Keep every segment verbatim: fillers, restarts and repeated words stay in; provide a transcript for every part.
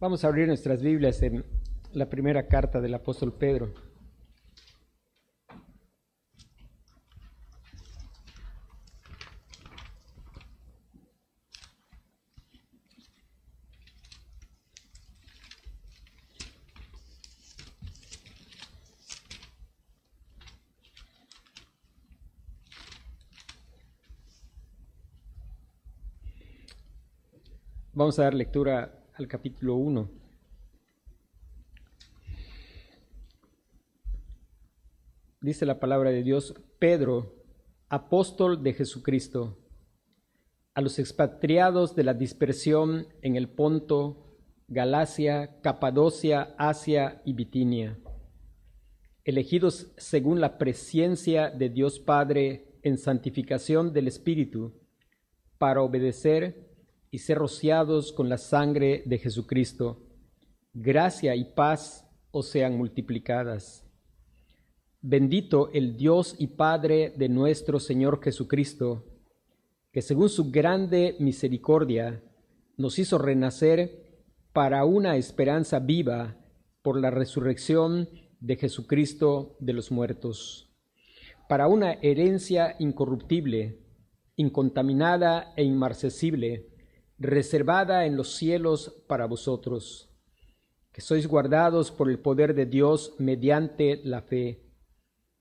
Vamos a abrir nuestras Biblias en la primera carta del apóstol Pedro. Vamos a dar lectura al capítulo uno. Dice la palabra de Dios: Pedro, apóstol de Jesucristo, a los expatriados de la dispersión en el Ponto, Galacia, Capadocia, Asia y Bitinia, elegidos según la presciencia de Dios Padre en santificación del Espíritu, para obedecer y ser rociados con la sangre de Jesucristo, gracia y paz os sean multiplicadas. Bendito el Dios y Padre de nuestro Señor Jesucristo, que según su grande misericordia nos hizo renacer para una esperanza viva por la resurrección de Jesucristo de los muertos, para una herencia incorruptible, incontaminada e inmarcesible, reservada en los cielos para vosotros, que sois guardados por el poder de Dios mediante la fe,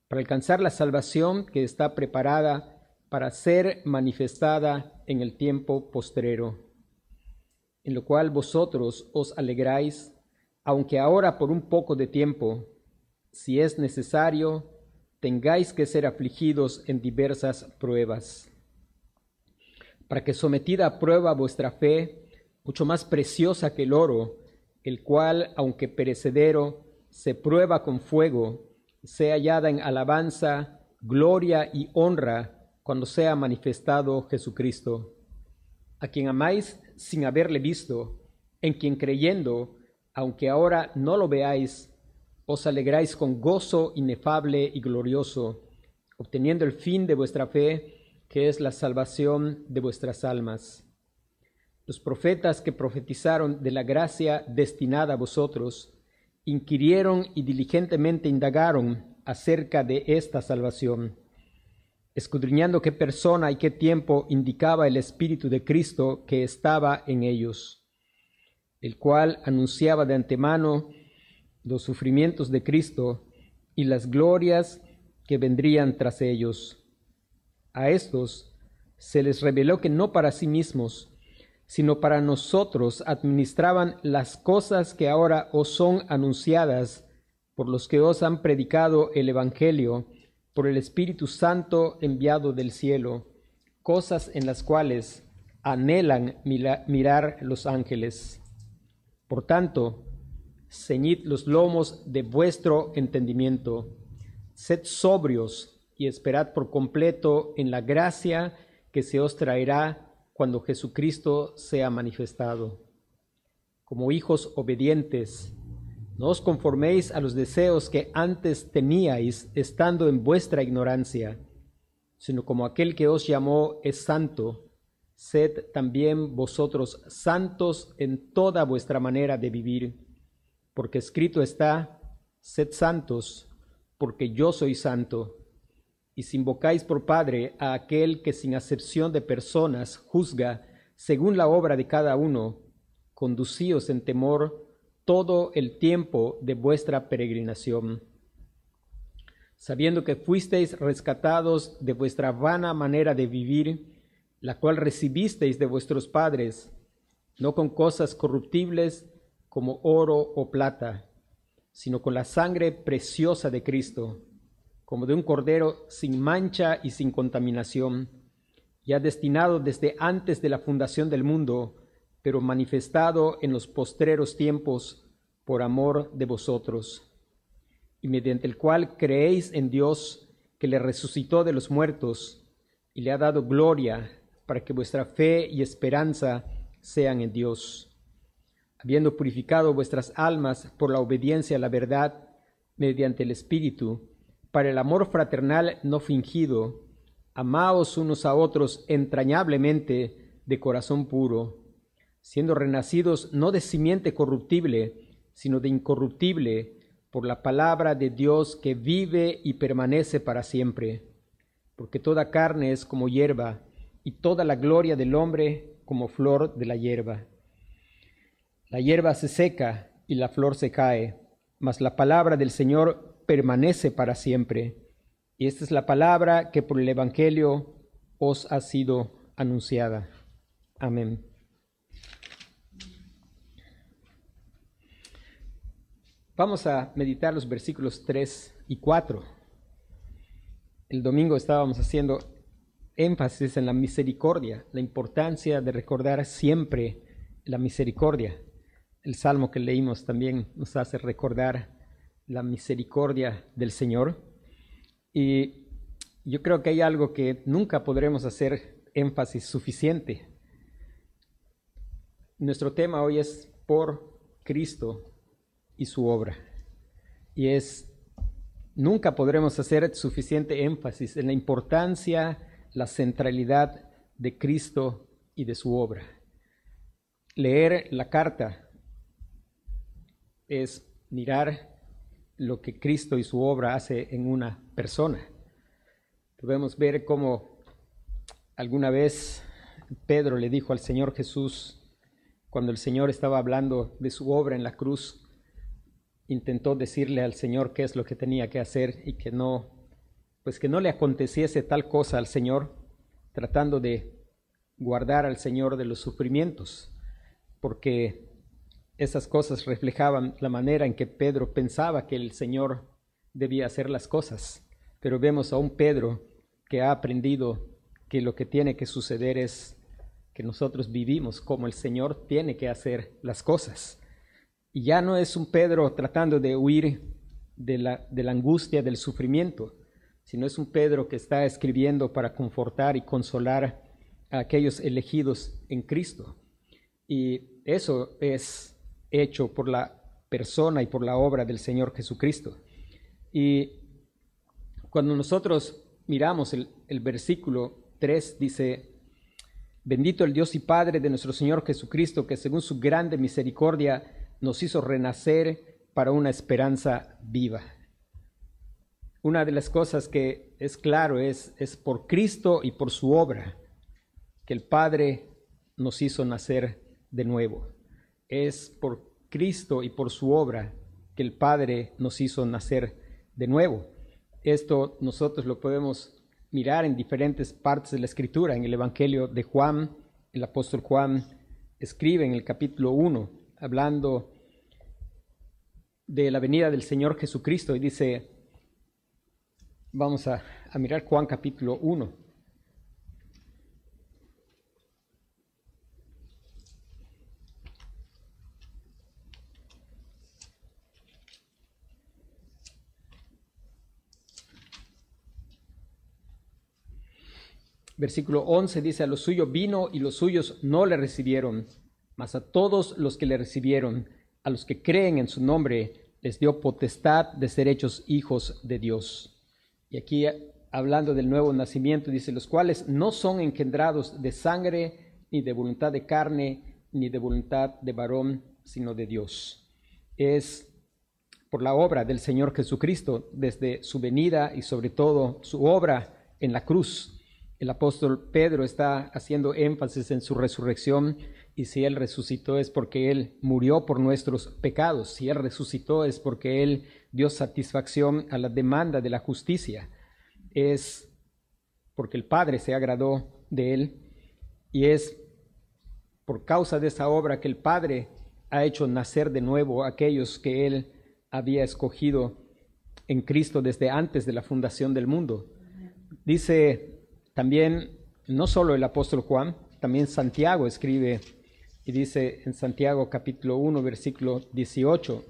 para alcanzar la salvación que está preparada para ser manifestada en el tiempo postrero, en lo cual vosotros os alegráis, aunque ahora por un poco de tiempo, si es necesario, tengáis que ser afligidos en diversas pruebas, para que sometida a prueba vuestra fe, mucho más preciosa que el oro, el cual, aunque perecedero, se prueba con fuego, sea hallada en alabanza, gloria y honra cuando sea manifestado Jesucristo, a quien amáis sin haberle visto, en quien creyendo, aunque ahora no lo veáis, os alegráis con gozo inefable y glorioso, obteniendo el fin de vuestra fe, que es la salvación de vuestras almas. Los profetas que profetizaron de la gracia destinada a vosotros, inquirieron y diligentemente indagaron acerca de esta salvación, escudriñando qué persona y qué tiempo indicaba el Espíritu de Cristo que estaba en ellos, el cual anunciaba de antemano los sufrimientos de Cristo y las glorias que vendrían tras ellos. A estos se les reveló que no para sí mismos, sino para nosotros administraban las cosas que ahora os son anunciadas por los que os han predicado el Evangelio, por el Espíritu Santo enviado del cielo, cosas en las cuales anhelan mirar los ángeles. Por tanto, ceñid los lomos de vuestro entendimiento, sed sobrios y esperad por completo en la gracia que se os traerá cuando Jesucristo sea manifestado. Como hijos obedientes, no os conforméis a los deseos que antes teníais estando en vuestra ignorancia, sino como aquel que os llamó es santo, sed también vosotros santos en toda vuestra manera de vivir, porque escrito está: sed santos, porque yo soy santo. Y si invocáis por Padre a aquel que sin acepción de personas juzga según la obra de cada uno, conducíos en temor todo el tiempo de vuestra peregrinación, sabiendo que fuisteis rescatados de vuestra vana manera de vivir, la cual recibisteis de vuestros padres, no con cosas corruptibles como oro o plata, sino con la sangre preciosa de Cristo, como de un cordero sin mancha y sin contaminación, ya destinado desde antes de la fundación del mundo, pero manifestado en los postreros tiempos por amor de vosotros, y mediante el cual creéis en Dios, que le resucitó de los muertos y le ha dado gloria, para que vuestra fe y esperanza sean en Dios, habiendo purificado vuestras almas por la obediencia a la verdad mediante el Espíritu, para el amor fraternal no fingido, amaos unos a otros entrañablemente de corazón puro, siendo renacidos no de simiente corruptible, sino de incorruptible, por la palabra de Dios que vive y permanece para siempre. Porque toda carne es como hierba, y toda la gloria del hombre como flor de la hierba. La hierba se seca y la flor se cae, mas la palabra del Señor permanece para siempre. Y esta es la palabra que por el Evangelio os ha sido anunciada. Amén. Vamos a meditar los versículos tres y cuatro. El domingo estábamos haciendo énfasis en la misericordia, la importancia de recordar siempre la misericordia. El salmo que leímos también nos hace recordar la misericordia del Señor. Y yo creo que hay algo que nunca podremos hacer énfasis suficiente. Nuestro tema hoy es por Cristo y su obra. Y es, nunca podremos hacer suficiente énfasis en la importancia, la centralidad de Cristo y de su obra. Leer la carta es mirar lo que Cristo y su obra hace en una persona. Podemos ver cómo alguna vez Pedro le dijo al Señor Jesús, cuando el Señor estaba hablando de su obra en la cruz, intentó decirle al Señor qué es lo que tenía que hacer y que no, pues que no le aconteciese tal cosa al Señor, tratando de guardar al Señor de los sufrimientos, porque esas cosas reflejaban la manera en que Pedro pensaba que el Señor debía hacer las cosas. Pero vemos a un Pedro que ha aprendido que lo que tiene que suceder es que nosotros vivimos como el Señor tiene que hacer las cosas. Y ya no es un Pedro tratando de huir de la, de la angustia, del sufrimiento, sino es un Pedro que está escribiendo para confortar y consolar a aquellos elegidos en Cristo. Y eso es hecho por la persona y por la obra del Señor Jesucristo. Y cuando nosotros miramos el, el versículo tres, dice: bendito el Dios y Padre de nuestro Señor Jesucristo, que según su grande misericordia nos hizo renacer para una esperanza viva. Una de las cosas que es claro es, es por Cristo y por su obra que el Padre nos hizo nacer de nuevo. Es por Cristo y por su obra que el Padre nos hizo nacer de nuevo. Esto nosotros lo podemos mirar en diferentes partes de la Escritura. En el Evangelio de Juan, el apóstol Juan escribe en el capítulo uno, hablando de la venida del Señor Jesucristo, y dice, vamos a, a mirar Juan capítulo uno. Versículo once dice, a los suyos vino y los suyos no le recibieron, mas a todos los que le recibieron, a los que creen en su nombre, les dio potestad de ser hechos hijos de Dios. Y aquí, hablando del nuevo nacimiento, dice, los cuales no son engendrados de sangre, ni de voluntad de carne, ni de voluntad de varón, sino de Dios. Es por la obra del Señor Jesucristo, desde su venida y sobre todo su obra en la cruz. El apóstol Pedro está haciendo énfasis en su resurrección, y si Él resucitó es porque Él murió por nuestros pecados. Si Él resucitó es porque Él dio satisfacción a la demanda de la justicia. Es porque el Padre se agradó de Él, y es por causa de esa obra que el Padre ha hecho nacer de nuevo a aquellos que Él había escogido en Cristo desde antes de la fundación del mundo. Dice también, no solo el apóstol Juan, también Santiago escribe y dice en Santiago capítulo uno, versículo dieciocho.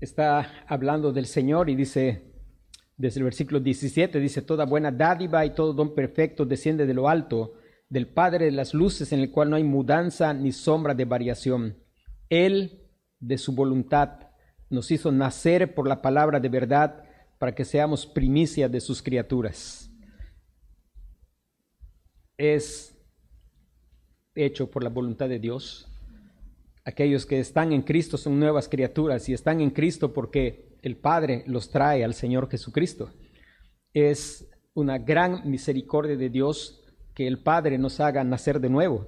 Está hablando del Señor y dice, desde el versículo diecisiete, dice, toda buena dádiva y todo don perfecto desciende de lo alto, del Padre de las luces, en el cual no hay mudanza ni sombra de variación. Él, de su voluntad, nos hizo nacer por la palabra de verdad para que seamos primicia de sus criaturas. Es hecho por la voluntad de Dios. Aquellos que están en Cristo son nuevas criaturas y están en Cristo porque el Padre los trae al Señor Jesucristo. Es una gran misericordia de Dios que el Padre nos haga nacer de nuevo,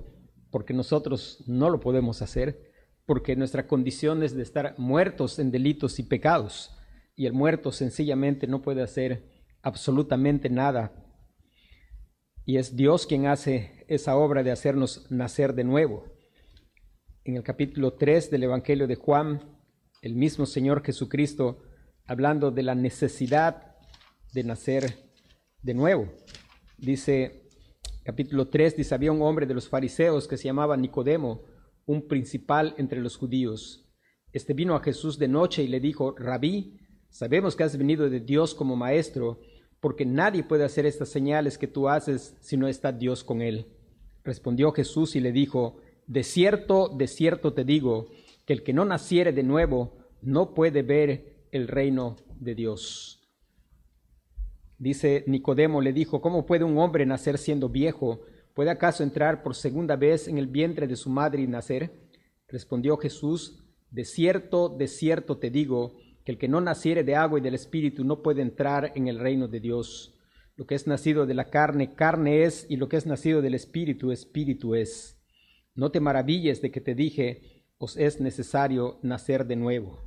porque nosotros no lo podemos hacer, porque nuestra condición es de estar muertos en delitos y pecados, y el muerto sencillamente no puede hacer absolutamente nada. Y es Dios quien hace esa obra de hacernos nacer de nuevo. En el capítulo tres del Evangelio de Juan, el mismo Señor Jesucristo, hablando de la necesidad de nacer de nuevo, dice, capítulo tres, dice, había un hombre de los fariseos que se llamaba Nicodemo, un principal entre los judíos. Este vino a Jesús de noche y le dijo, Rabí, sabemos que has venido de Dios como maestro, porque nadie puede hacer estas señales que tú haces si no está Dios con él. Respondió Jesús y le dijo, de cierto, de cierto te digo, que el que no naciere de nuevo no puede ver el reino de Dios. Dice Nicodemo, le dijo, ¿cómo puede un hombre nacer siendo viejo? ¿Puede acaso entrar por segunda vez en el vientre de su madre y nacer? Respondió Jesús, de cierto, de cierto te digo, que el que no naciere de agua y del Espíritu no puede entrar en el reino de Dios. Lo que es nacido de la carne, carne es, y lo que es nacido del Espíritu, Espíritu es. No te maravilles de que te dije, os es necesario nacer de nuevo.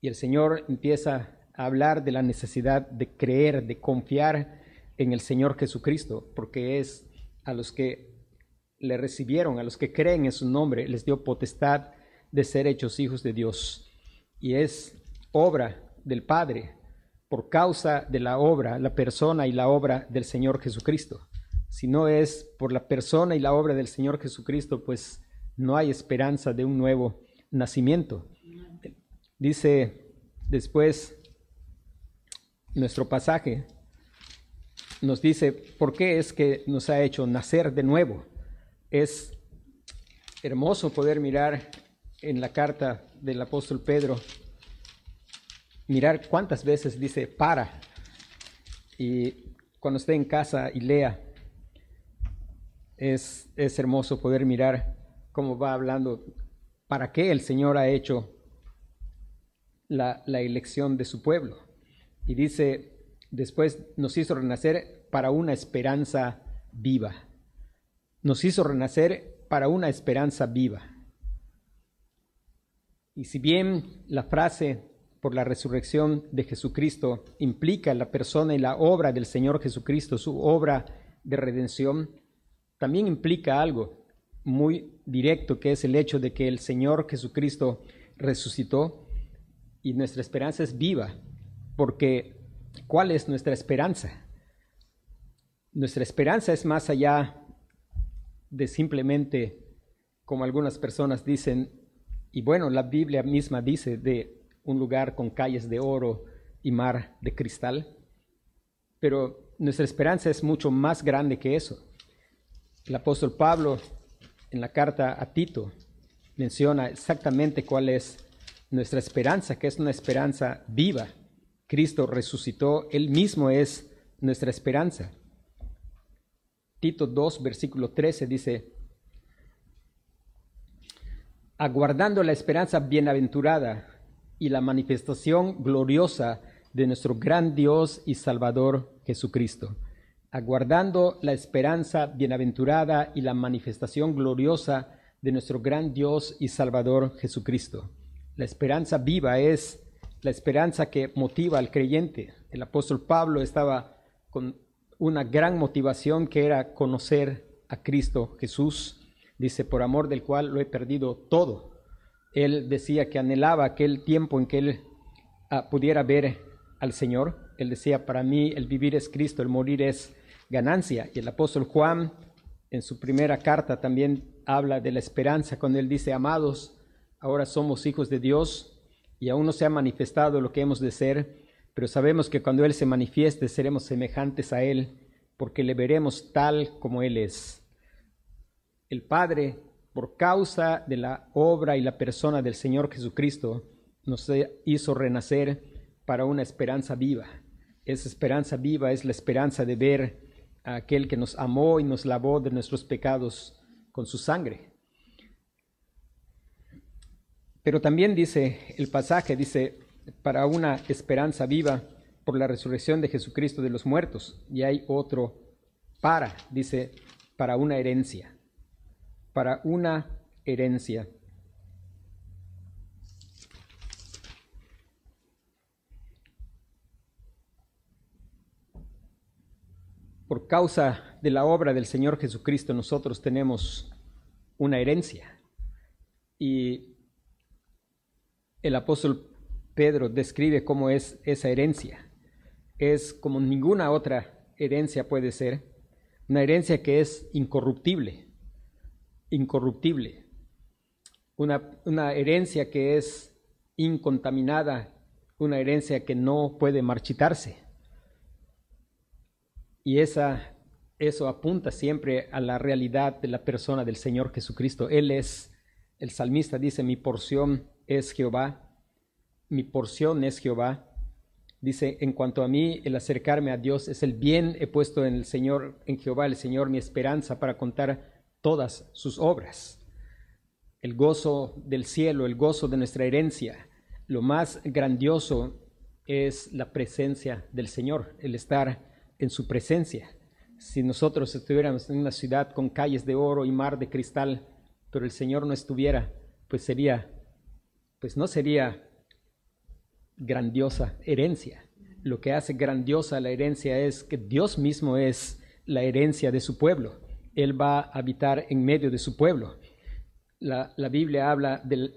Y el Señor empieza a hablar de la necesidad de creer, de confiar en el Señor Jesucristo, porque es a los que le recibieron, a los que creen en su nombre, les dio potestad de ser hechos hijos de Dios. Y es obra del Padre, por causa de la obra, la persona y la obra del Señor Jesucristo. Si no es por la persona y la obra del Señor Jesucristo, pues no hay esperanza de un nuevo nacimiento. Dice después nuestro pasaje, nos dice por qué es que nos ha hecho nacer de nuevo. Es hermoso poder mirar en la carta del apóstol Pedro, mirar cuántas veces dice para. Y cuando esté en casa y lea, es, es hermoso poder mirar cómo va hablando para qué el Señor ha hecho la, la elección de su pueblo. Y dice, después nos hizo renacer para una esperanza viva. Nos hizo renacer para una esperanza viva. Y si bien la frase por la resurrección de Jesucristo implica la persona y la obra del Señor Jesucristo, su obra de redención, también implica algo muy directo, que es el hecho de que el Señor Jesucristo resucitó y nuestra esperanza es viva. Porque, ¿cuál es nuestra esperanza? Nuestra esperanza es más allá de simplemente, como algunas personas dicen, y bueno, la Biblia misma dice, de un lugar con calles de oro y mar de cristal. Pero nuestra esperanza es mucho más grande que eso. El apóstol Pablo, en la carta a Tito, menciona exactamente cuál es nuestra esperanza, que es una esperanza viva. Cristo resucitó, Él mismo es nuestra esperanza. Tito dos, versículo trece dice, aguardando la esperanza bienaventurada y la manifestación gloriosa de nuestro gran Dios y Salvador Jesucristo. Aguardando la esperanza bienaventurada y la manifestación gloriosa de nuestro gran Dios y Salvador Jesucristo. La esperanza viva es la esperanza que motiva al creyente. El apóstol Pablo estaba con una gran motivación que era conocer a Cristo Jesús. Dice, por amor del cual lo he perdido todo. Él decía que anhelaba aquel tiempo en que él uh, pudiera ver al Señor. Él decía, para mí el vivir es Cristo, el morir es ganancia. Y el apóstol Juan, en su primera carta, también habla de la esperanza cuando él dice, amados, ahora somos hijos de Dios, y aún no se ha manifestado lo que hemos de ser, pero sabemos que cuando Él se manifieste seremos semejantes a Él, porque le veremos tal como Él es. El Padre, por causa de la obra y la persona del Señor Jesucristo, nos hizo renacer para una esperanza viva. Esa esperanza viva es la esperanza de ver a aquel que nos amó y nos lavó de nuestros pecados con su sangre. Pero también dice el pasaje, dice, para una esperanza viva por la resurrección de Jesucristo de los muertos. Y hay otro para, dice, para una herencia, para una herencia. Por causa de la obra del Señor Jesucristo, nosotros tenemos una herencia. Y el apóstol Pedro describe cómo es esa herencia. Es como ninguna otra herencia puede ser, una herencia que es incorruptible, incorruptible, una, una herencia que es incontaminada, una herencia que no puede marchitarse. Y esa, eso apunta siempre a la realidad de la persona del Señor Jesucristo. Él es, el salmista dice, mi porción es Jehová, mi porción es Jehová. Dice, en cuanto a mí, el acercarme a Dios es el bien, he puesto en el Señor, en Jehová el Señor, mi esperanza para contar todas sus obras. El gozo del cielo, el gozo de nuestra herencia, lo más grandioso es la presencia del Señor, el estar en su presencia. Si nosotros estuviéramos en una ciudad con calles de oro y mar de cristal, pero el Señor no estuviera, pues sería, pues no sería grandiosa herencia. Lo que hace grandiosa la herencia es que Dios mismo es la herencia de su pueblo. Él va a habitar en medio de su pueblo. La, la Biblia habla de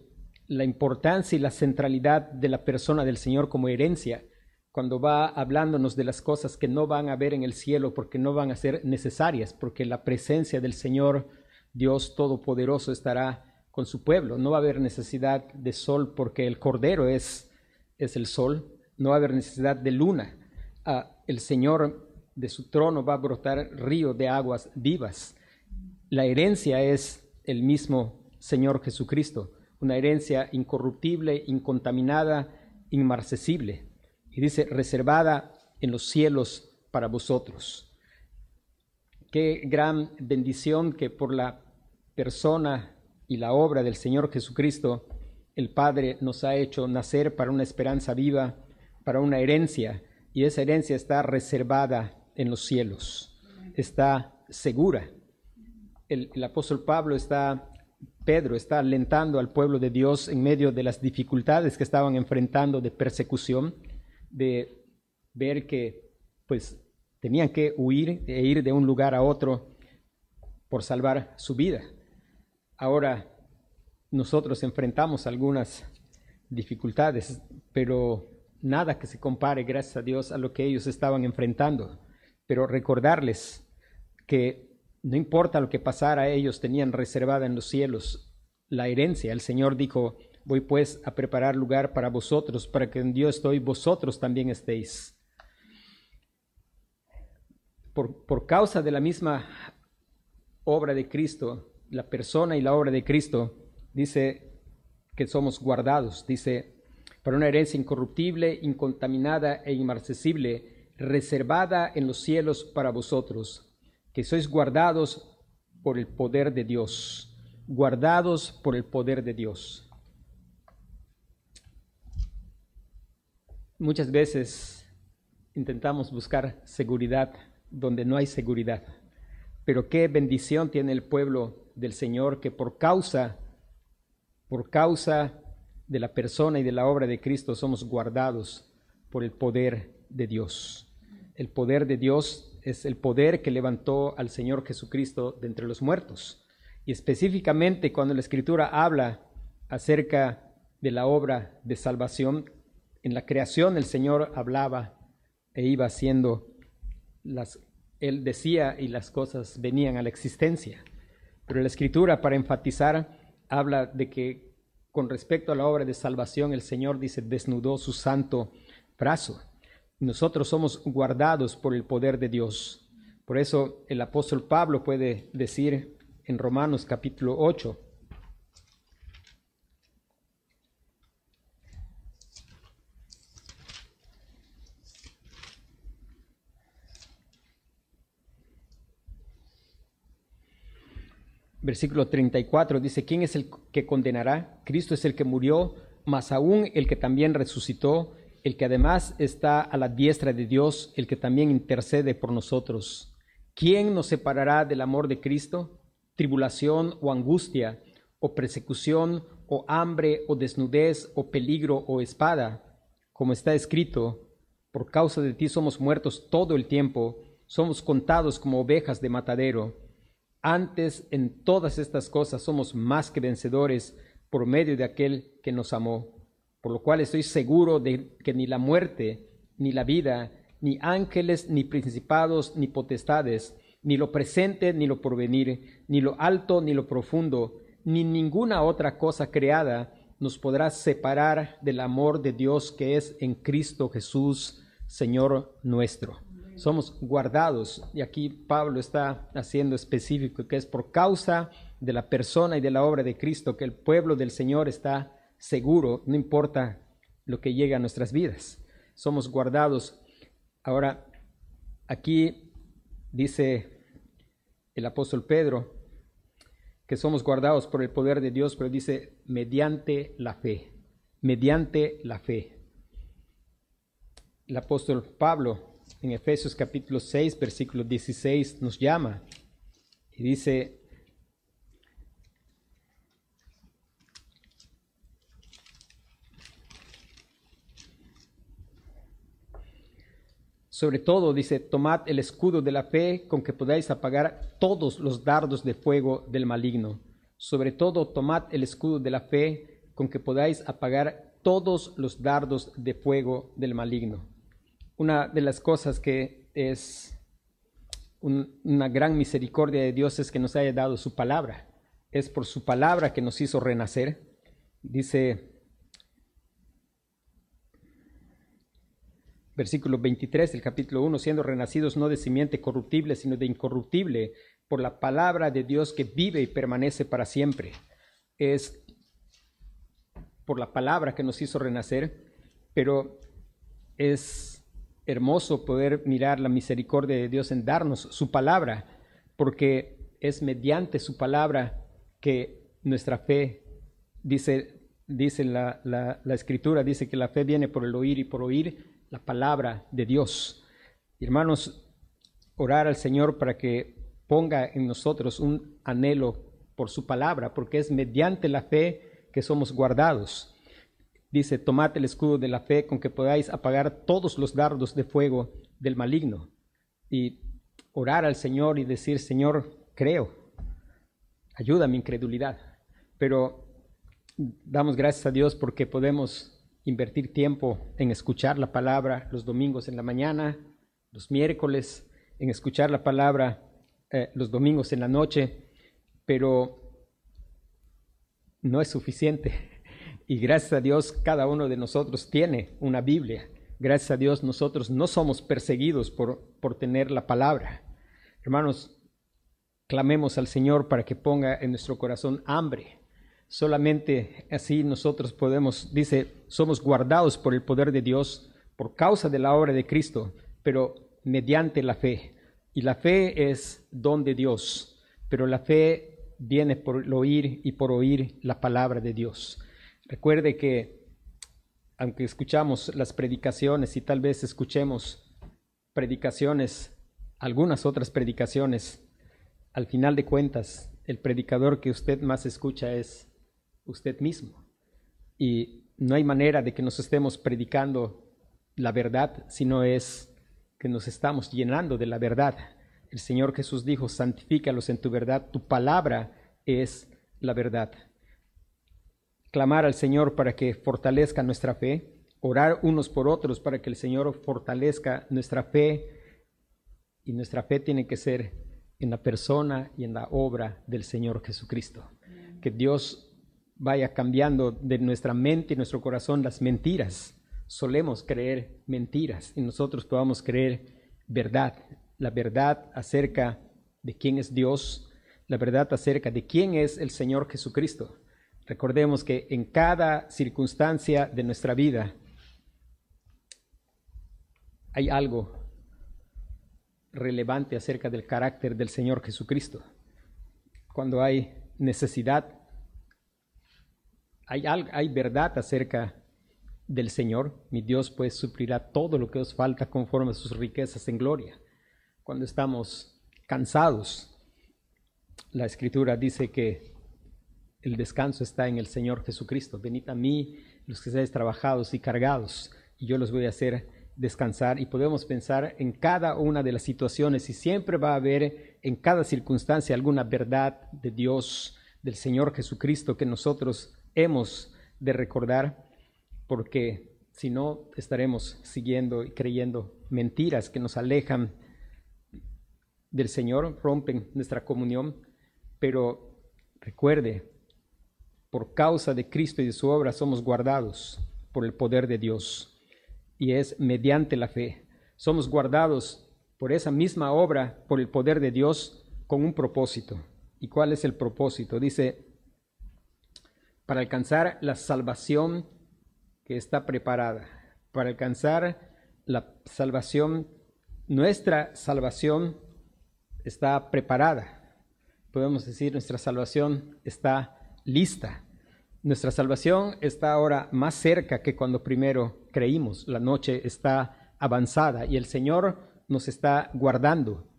la importancia y la centralidad de la persona del Señor como herencia, cuando va hablándonos de las cosas que no van a haber en el cielo porque no van a ser necesarias, porque la presencia del Señor Dios Todopoderoso estará con su pueblo. No va a haber necesidad de sol porque el Cordero es, es el sol. No va a haber necesidad de luna. Ah, el Señor de su trono va a brotar río de aguas vivas. La herencia es el mismo Señor Jesucristo, una herencia incorruptible, incontaminada, inmarcesible. Y dice, reservada en los cielos para vosotros. Qué gran bendición que por la persona y la obra del Señor Jesucristo, el Padre nos ha hecho nacer para una esperanza viva, para una herencia. Y esa herencia está reservada en los cielos, está segura. El, el apóstol Pablo está, Pedro está alentando al pueblo de Dios en medio de las dificultades que estaban enfrentando de persecución, de ver que pues tenían que huir e ir de un lugar a otro por salvar su vida. Ahora nosotros enfrentamos algunas dificultades, pero nada que se compare, gracias a Dios, a lo que ellos estaban enfrentando. Pero recordarles que no importa lo que pasara, ellos tenían reservada en los cielos la herencia. El Señor dijo, voy pues a preparar lugar para vosotros, para que en Dios estoy, vosotros también estéis. Por, por causa de la misma obra de Cristo, la persona y la obra de Cristo, dice que somos guardados, dice, para una herencia incorruptible, incontaminada e inmarcesible, reservada en los cielos para vosotros, que sois guardados por el poder de Dios, guardados por el poder de Dios. Muchas veces intentamos buscar seguridad donde no hay seguridad, pero qué bendición tiene el pueblo del Señor que por causa, por causa de la persona y de la obra de Cristo somos guardados por el poder de Dios. El poder de Dios es el poder que levantó al Señor Jesucristo de entre los muertos. Y específicamente cuando la Escritura habla acerca de la obra de salvación, en la creación el Señor hablaba e iba haciendo, las, Él decía y las cosas venían a la existencia. Pero la Escritura, para enfatizar, habla de que con respecto a la obra de salvación, el Señor dice, desnudó su santo brazo. Nosotros somos guardados por el poder de Dios. Por eso el apóstol Pablo puede decir en Romanos capítulo ocho, Versículo treinta y cuatro dice, ¿quién es el que condenará? Cristo es el que murió, más aún el que también resucitó, el que además está a la diestra de Dios, el que también intercede por nosotros. ¿Quién nos separará del amor de Cristo? Tribulación o angustia, o persecución, o hambre, o desnudez, o peligro, o espada. Como está escrito, por causa de ti somos muertos todo el tiempo, somos contados como ovejas de matadero. Antes, en todas estas cosas somos más que vencedores por medio de aquel que nos amó. Por lo cual estoy seguro de que ni la muerte, ni la vida, ni ángeles, ni principados, ni potestades, ni lo presente, ni lo porvenir, ni lo alto, ni lo profundo, ni ninguna otra cosa creada nos podrá separar del amor de Dios que es en Cristo Jesús, Señor nuestro. Somos guardados, y aquí Pablo está haciendo específico que es por causa de la persona y de la obra de Cristo que el pueblo del Señor está seguro, no importa lo que llegue a nuestras vidas. Somos guardados. Ahora, aquí dice el apóstol Pedro que somos guardados por el poder de Dios, pero dice mediante la fe, mediante la fe. El apóstol Pablo en Efesios capítulo seis, versículo dieciséis, nos llama y dice, sobre todo, dice, tomad el escudo de la fe con que podáis apagar todos los dardos de fuego del maligno. Sobre todo, tomad el escudo de la fe con que podáis apagar todos los dardos de fuego del maligno. Una de las cosas que es un, una gran misericordia de Dios es que nos haya dado su palabra. Es por su palabra que nos hizo renacer. Dice, versículo veintitrés del capítulo uno, siendo renacidos no de simiente corruptible, sino de incorruptible, por la palabra de Dios que vive y permanece para siempre. Es por la palabra que nos hizo renacer, pero es hermoso poder mirar la misericordia de Dios en darnos su palabra, porque es mediante su palabra que nuestra fe, dice, dice la, la, la Escritura, dice que la fe viene por el oír y por oír la palabra de Dios. Hermanos, orar al Señor para que ponga en nosotros un anhelo por su palabra, porque es mediante la fe que somos guardados. Dice, tomad el escudo de la fe con que podáis apagar todos los dardos de fuego del maligno. Y orar al Señor y decir, Señor, creo, ayuda mi incredulidad. Pero damos gracias a Dios porque podemos invertir tiempo en escuchar la palabra los domingos en la mañana, los miércoles, en escuchar la palabra eh, los domingos en la noche, pero no es suficiente. Y gracias a Dios, cada uno de nosotros tiene una Biblia. Gracias a Dios, nosotros no somos perseguidos por, por tener la palabra. Hermanos, clamemos al Señor para que ponga en nuestro corazón hambre. Solamente así nosotros podemos, dice, somos guardados por el poder de Dios por causa de la obra de Cristo, pero mediante la fe. Y la fe es don de Dios, pero la fe viene por el oír y por oír la palabra de Dios. Recuerde que, aunque escuchamos las predicaciones y tal vez escuchemos predicaciones, algunas otras predicaciones, al final de cuentas, el predicador que usted más escucha es usted mismo. Y no hay manera de que nos estemos predicando la verdad, sino es que nos estamos llenando de la verdad. El Señor Jesús dijo, santifícalos en tu verdad, tu palabra es la verdad. Clamar al Señor para que fortalezca nuestra fe, orar unos por otros para que el Señor fortalezca nuestra fe, y nuestra fe tiene que ser en la persona y en la obra del Señor Jesucristo. Que Dios vaya cambiando de nuestra mente y nuestro corazón las mentiras. Solemos creer mentiras y nosotros podamos creer verdad, la verdad acerca de quién es Dios, la verdad acerca de quién es el Señor Jesucristo. Recordemos que en cada circunstancia de nuestra vida hay algo relevante acerca del carácter del Señor Jesucristo. cuando hay necesidad, hay, algo, hay verdad acerca del Señor. Mi Dios pues suplirá todo lo que os falta conforme a sus riquezas en gloria. Cuando estamos cansados, la Escritura dice que el descanso está en el Señor Jesucristo. Venid a mí los que seáis trabajados y cargados, y yo los voy a hacer descansar. Y podemos pensar en cada una de las situaciones, y siempre va a haber en cada circunstancia alguna verdad de Dios, del Señor Jesucristo, que nosotros hemos de recordar, porque si no estaremos siguiendo y creyendo mentiras que nos alejan del Señor, rompen nuestra comunión. Pero recuerde, por causa de Cristo y de su obra somos guardados por el poder de Dios. Y es mediante la fe. Somos guardados por esa misma obra, por el poder de Dios, con un propósito. ¿Y cuál es el propósito? Dice, para alcanzar la salvación que está preparada. Para alcanzar la salvación, nuestra salvación está preparada. Podemos decir, nuestra salvación está lista. Nuestra salvación está ahora más cerca que cuando primero creímos. La noche está avanzada y el Señor nos está guardando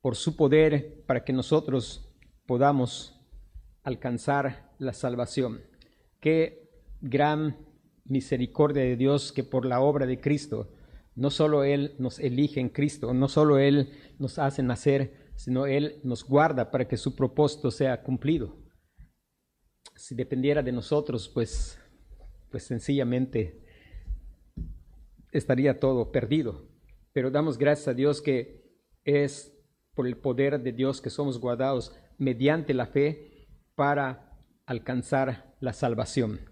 por su poder para que nosotros podamos alcanzar la salvación. Qué gran misericordia de Dios, que por la obra de Cristo, no solo Él nos elige en Cristo, no solo Él nos hace nacer, sino Él nos guarda para que su propósito sea cumplido. Si dependiera de nosotros, pues, pues sencillamente estaría todo perdido. Pero damos gracias a Dios que es por el poder de Dios que somos guardados mediante la fe para alcanzar la salvación.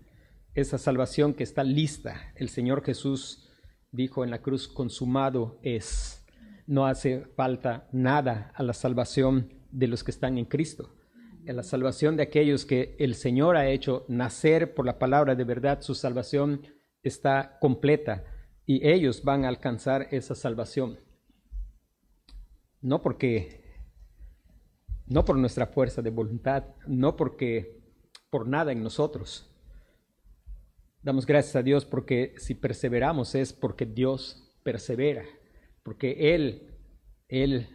Esa salvación que está lista. El Señor Jesús dijo en la cruz, consumado es. No hace falta nada a la salvación de los que están en Cristo. A la salvación de aquellos que el Señor ha hecho nacer por la palabra de verdad, su salvación está completa y ellos van a alcanzar esa salvación. No porque, no por nuestra fuerza de voluntad, no porque por nada en nosotros. Damos gracias a Dios porque si perseveramos es porque Dios persevera, porque Él, Él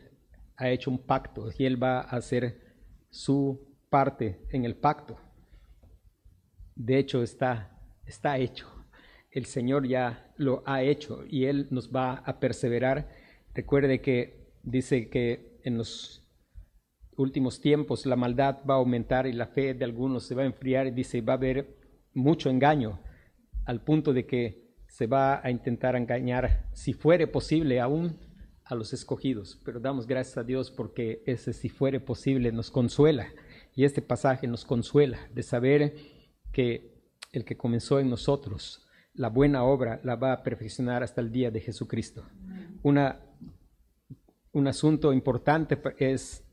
ha hecho un pacto y Él va a hacer su parte en el pacto. De hecho, está, está hecho. El Señor ya lo ha hecho y Él nos va a perseverar. Recuerde que dice que en los últimos tiempos la maldad va a aumentar y la fe de algunos se va a enfriar, y dice va a haber mucho engaño al punto de que se va a intentar engañar, si fuere posible aún, a los escogidos. Pero damos gracias a Dios porque ese si fuere posible nos consuela, y este pasaje nos consuela de saber que el que comenzó en nosotros la buena obra la va a perfeccionar hasta el día de Jesucristo. Una, un asunto importante es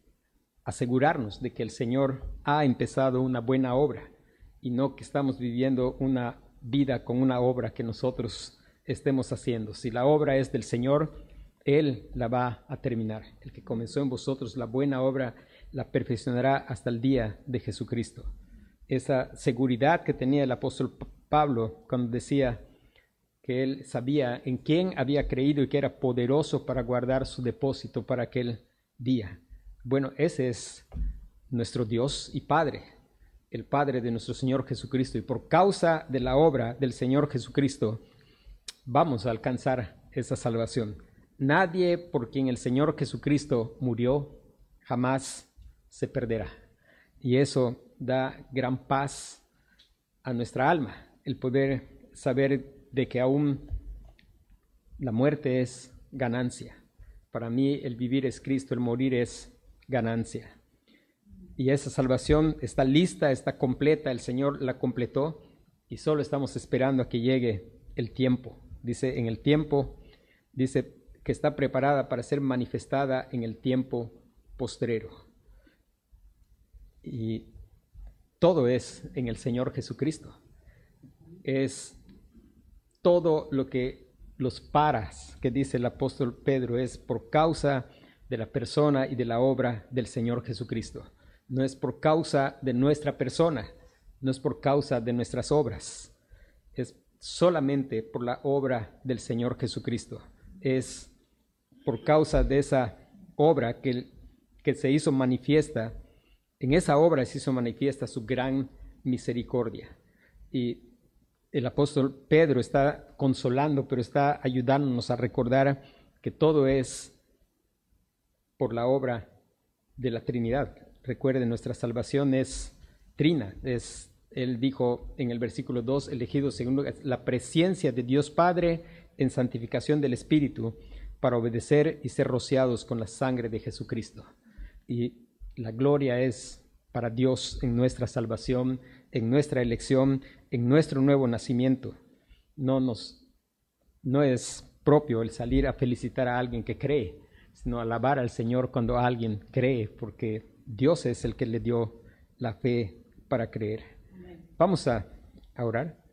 asegurarnos de que el Señor ha empezado una buena obra y no que estamos viviendo una vida con una obra que nosotros estemos haciendo. Si la obra es del Señor, Él la va a terminar. El que comenzó en vosotros la buena obra la perfeccionará hasta el día de Jesucristo. Esa seguridad que tenía el apóstol Pablo cuando decía que él sabía en quién había creído y que era poderoso para guardar su depósito para aquel día. Bueno, ese es nuestro Dios y Padre, el Padre de nuestro Señor Jesucristo. Y por causa de la obra del Señor Jesucristo vamos a alcanzar esa salvación. Nadie por quien el Señor Jesucristo murió jamás se perderá. Y eso da gran paz a nuestra alma, el poder saber de que aún la muerte es ganancia. Para mí el vivir es Cristo, el morir es ganancia. Y esa salvación está lista, está completa, el Señor la completó y solo estamos esperando a que llegue el tiempo. Dice, en el tiempo, dice, que está preparada para ser manifestada en el tiempo postrero. Y todo es en el Señor Jesucristo. Es todo lo que los paras, que dice el apóstol Pedro, es por causa de la persona y de la obra del Señor Jesucristo. No es por causa de nuestra persona, no es por causa de nuestras obras, es solamente por la obra del Señor Jesucristo. Es por causa de esa obra que, que se hizo manifiesta, en esa obra se hizo manifiesta su gran misericordia. Y el apóstol Pedro está consolando, pero está ayudándonos a recordar que todo es por la obra de la Trinidad. Recuerden, nuestra salvación es trina. Es, él dijo en el versículo dos, elegidos según la presencia de Dios Padre en santificación del Espíritu para obedecer y ser rociados con la sangre de Jesucristo. Y la gloria es para Dios en nuestra salvación, en nuestra elección, en nuestro nuevo nacimiento. No, nos, no es propio el salir a felicitar a alguien que cree, sino alabar al Señor cuando alguien cree, porque Dios es el que le dio la fe para creer. Vamos a orar.